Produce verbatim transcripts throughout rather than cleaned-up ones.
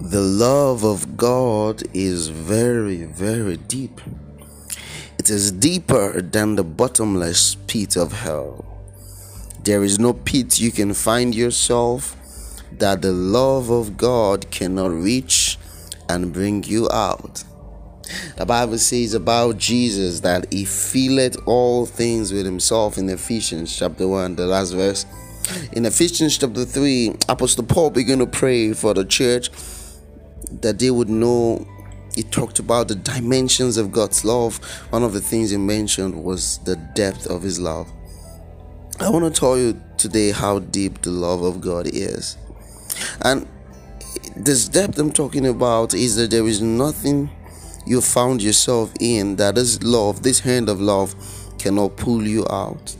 The love of God is very, very deep. It is deeper than the bottomless pit of hell. There is no pit you can find yourself that the love of God cannot reach and bring you out. The Bible says about Jesus that he filleth all things with himself in Ephesians chapter one, the last verse. In Ephesians chapter three, Apostle Paul began to pray for the church that they would know. He talked about the dimensions of God's love. One of the things he mentioned was the depth of his love. I want to tell you today how deep the love of God is. And this depth I'm talking about is that there is nothing you found yourself in that this love, this hand of love, cannot pull you out.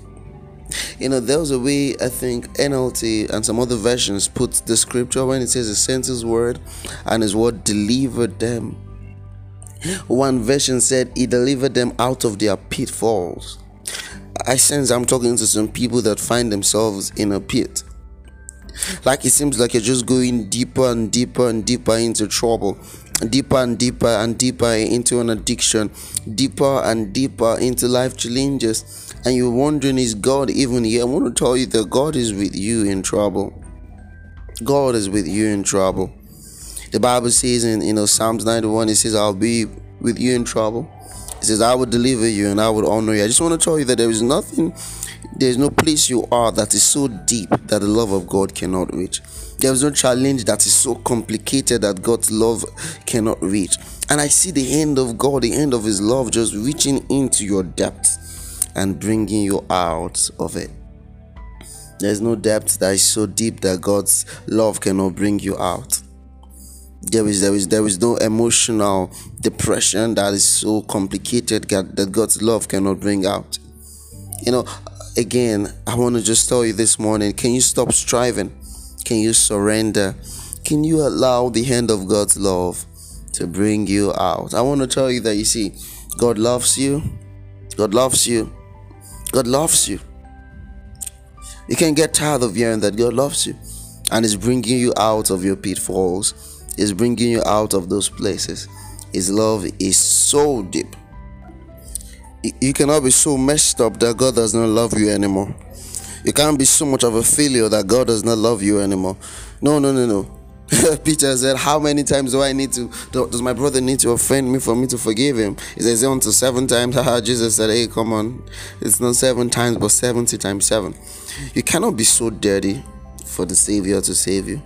You know, there was a way, I think N L T and some other versions put the scripture when it says he sent his word and his word delivered them. One version said he delivered them out of their pitfalls. I sense I'm talking to some people that find themselves in a pit. Like it seems like you're just going deeper and deeper and deeper into trouble, deeper and deeper and deeper into an addiction, deeper and deeper into life challenges, and you're wondering, is God even here? I want to tell you that God is with you in trouble. God is with you in trouble. The Bible says in you know Psalms ninety-one, it says, I'll be with you in trouble. It says, I will deliver you and I will honor you. I just want to tell you that there is nothing, there is no place you are that is so deep that the love of God cannot reach. There is no challenge that is so complicated that God's love cannot reach. And I see the hand of God, the hand of his love, just reaching into your depths and bringing you out of it. There is no depth that is so deep that God's love cannot bring you out. There is, there is, there is no emotional depression that is so complicated God, that God's love cannot bring out. You know, again, I want to just tell you this morning, can you stop striving? Can you surrender? Can you allow the hand of God's love to bring you out? I want to tell you that, you see, God loves you. God loves you. God loves you. You can't get tired of hearing that God loves you and is bringing you out of your pitfalls. Is bringing you out of those places. His love is so deep. You cannot be so messed up that God does not love you anymore. You can't be so much of a failure that God does not love you anymore. No, no, no, no. Peter said, how many times do I need to, does my brother need to offend me for me to forgive him? He says, unto seven times. Jesus said, hey, come on. It's not seven times, but seventy times seven. You cannot be so dirty for the Savior to save you.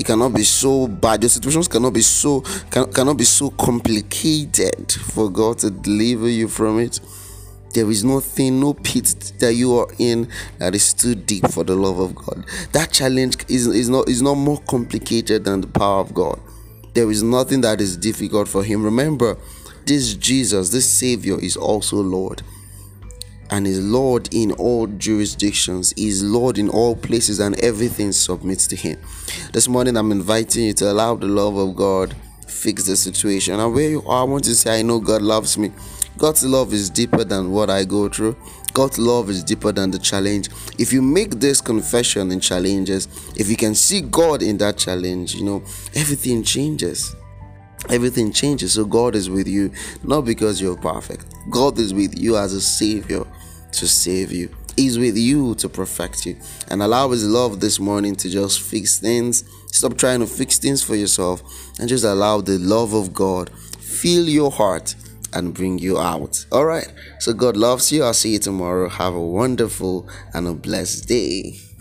It cannot be so bad. Your situations cannot be so can, cannot be so complicated for God to deliver you from it. There is nothing, no pit that you are in that is too deep for the love of God. That challenge is, is not is not more complicated than the power of God. There is nothing that is difficult for him. Remember, this Jesus, this Savior, is also Lord. And is Lord in all jurisdictions, is Lord in all places, and everything submits to him. This morning, I'm inviting you to allow the love of God fix the situation. And where you are, I want to say, I know God loves me. God's love is deeper than what I go through. God's love is deeper than the challenge. If you make this confession in challenges, if you can see God in that challenge, you know, everything changes. Everything changes. So God is with you, not because you're perfect. God is with you as a Savior to save you. He's with you to perfect you. And allow his love this morning to just fix things. Stop trying to fix things for yourself and just allow the love of God fill your heart and bring you out. All right. So God loves you. I'll see you tomorrow. Have a wonderful and a blessed day.